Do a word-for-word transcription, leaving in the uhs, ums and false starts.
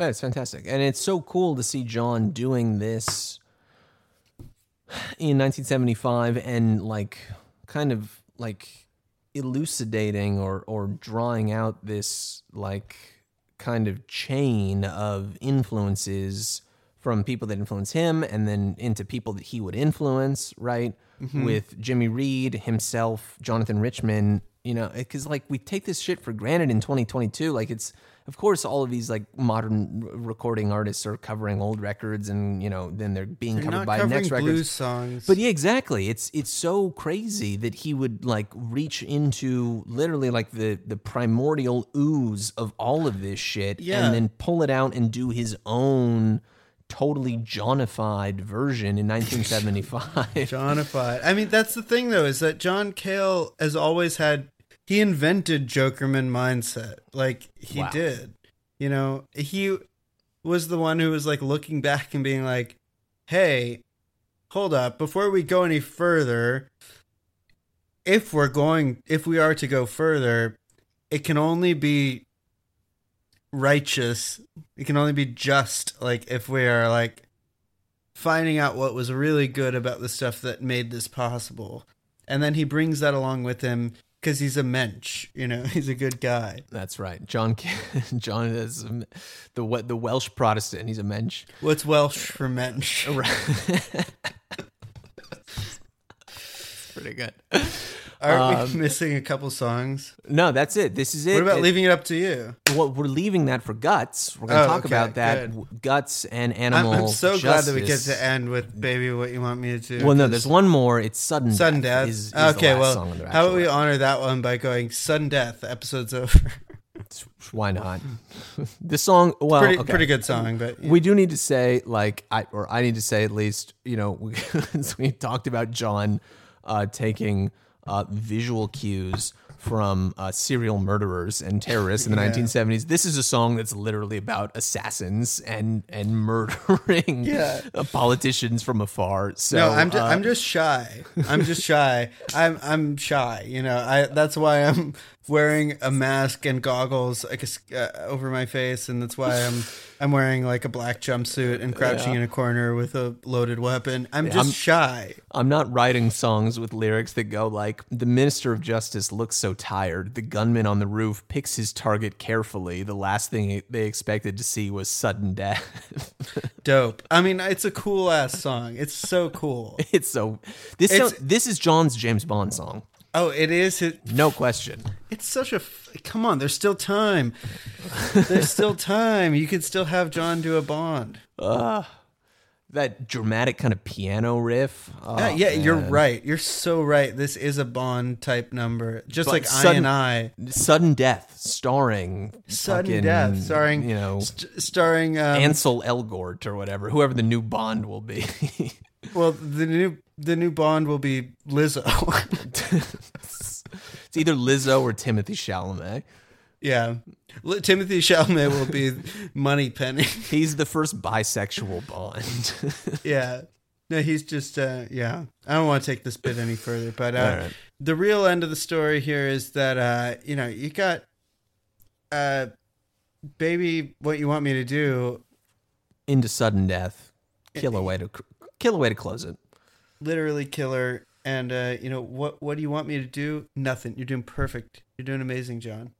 Yeah, it's fantastic. And it's so cool to see John doing this in nineteen seventy-five and like kind of like elucidating or, or drawing out this like kind of chain of influences from people that influence him and then into people that he would influence, right? Mm-hmm. With Jimmy Reed, himself, Jonathan Richmond, you know, because like we take this shit for granted in twenty twenty-two. Like it's, of course, all of these like modern recording artists are covering old records, and you know, then they're being they're covered by next blues records. Songs. But yeah, exactly. It's it's so crazy that he would like reach into literally like the the primordial ooze of all of this shit, yeah. and then pull it out and do his own totally Johnified version in nineteen seventy-five. Johnified. I mean, that's the thing though, is that John Cale has always had. He invented Jokerman mindset. Like he wow. did, you know, he was the one who was like looking back and being like, hey, hold up. Before we go any further, if we're going, if we are to go further, it can only be righteous. It can only be just like, if we are like finding out what was really good about the stuff that made this possible. And then he brings that along with him. Because he's a mensch, you know, he's a good guy. That's right. John John is the the Welsh Protestant. He's a mensch. What's Welsh for mensch? Right. It's pretty good. Aren't um, we missing a couple songs? No, that's it. This is it. What about it, leaving it up to you? Well, we're leaving that for Guts. We're going to oh, talk okay, about that. Good. Guts and Animal I'm, I'm so justice. Glad that we get to end with Baby What You Want Me to Do. Well, no, there's one more. It's Sudden, Sudden Death. Death. Is, is okay, well, song how about we record. Honor that one by going Sudden Death, episode's over. Why not? This song, well, pretty, okay. pretty good song, but yeah. we do need to say, like, I or I need to say at least, you know, we, we talked about John uh, taking... Uh, visual cues from uh, serial murderers and terrorists in the yeah. nineteen seventies. This is a song that's literally about assassins and and murdering yeah. politicians from afar. So no, I'm just, uh, I'm just shy. I'm just shy. I'm I'm shy. You know, I that's why I'm wearing a mask and goggles like a, uh, over my face, and that's why I'm I'm wearing like a black jumpsuit and crouching yeah. in a corner with a loaded weapon. I'm yeah, just I'm, shy. I'm not writing songs with lyrics that go like, the Minister of Justice looks so tired. The gunman on the roof picks his target carefully. The last thing they expected to see was sudden death. Dope. I mean, it's a cool ass song. It's so cool. It's so this it's, sound, this is John's James Bond song. Oh, it is. It, no question. It's such a... F- Come on, there's still time. There's still time. You could still have John do a Bond. Uh, that dramatic kind of piano riff. Oh, yeah, yeah you're right. You're so right. This is a Bond type number. Just but like sudden, I and I. Sudden Death starring... Sudden fucking, Death starring... You know, st- starring... Um, Ansel Elgort or whatever. Whoever the new Bond will be. Well, the new... The new Bond will be Lizzo. It's either Lizzo or Timothy Chalamet. Yeah. L- Timothy Chalamet will be Moneypenny. He's the first bisexual Bond. Yeah. No, he's just, uh, yeah. I don't want to take this bit any further, but uh, right. The real end of the story here is that, uh, you know, you got uh, Baby What You Want Me to Do. Into Sudden Death. Kill a way to, kill a way to close it. Literally killer, and uh, you know what? What do you want me to do? Nothing. You're doing perfect. You're doing amazing, John.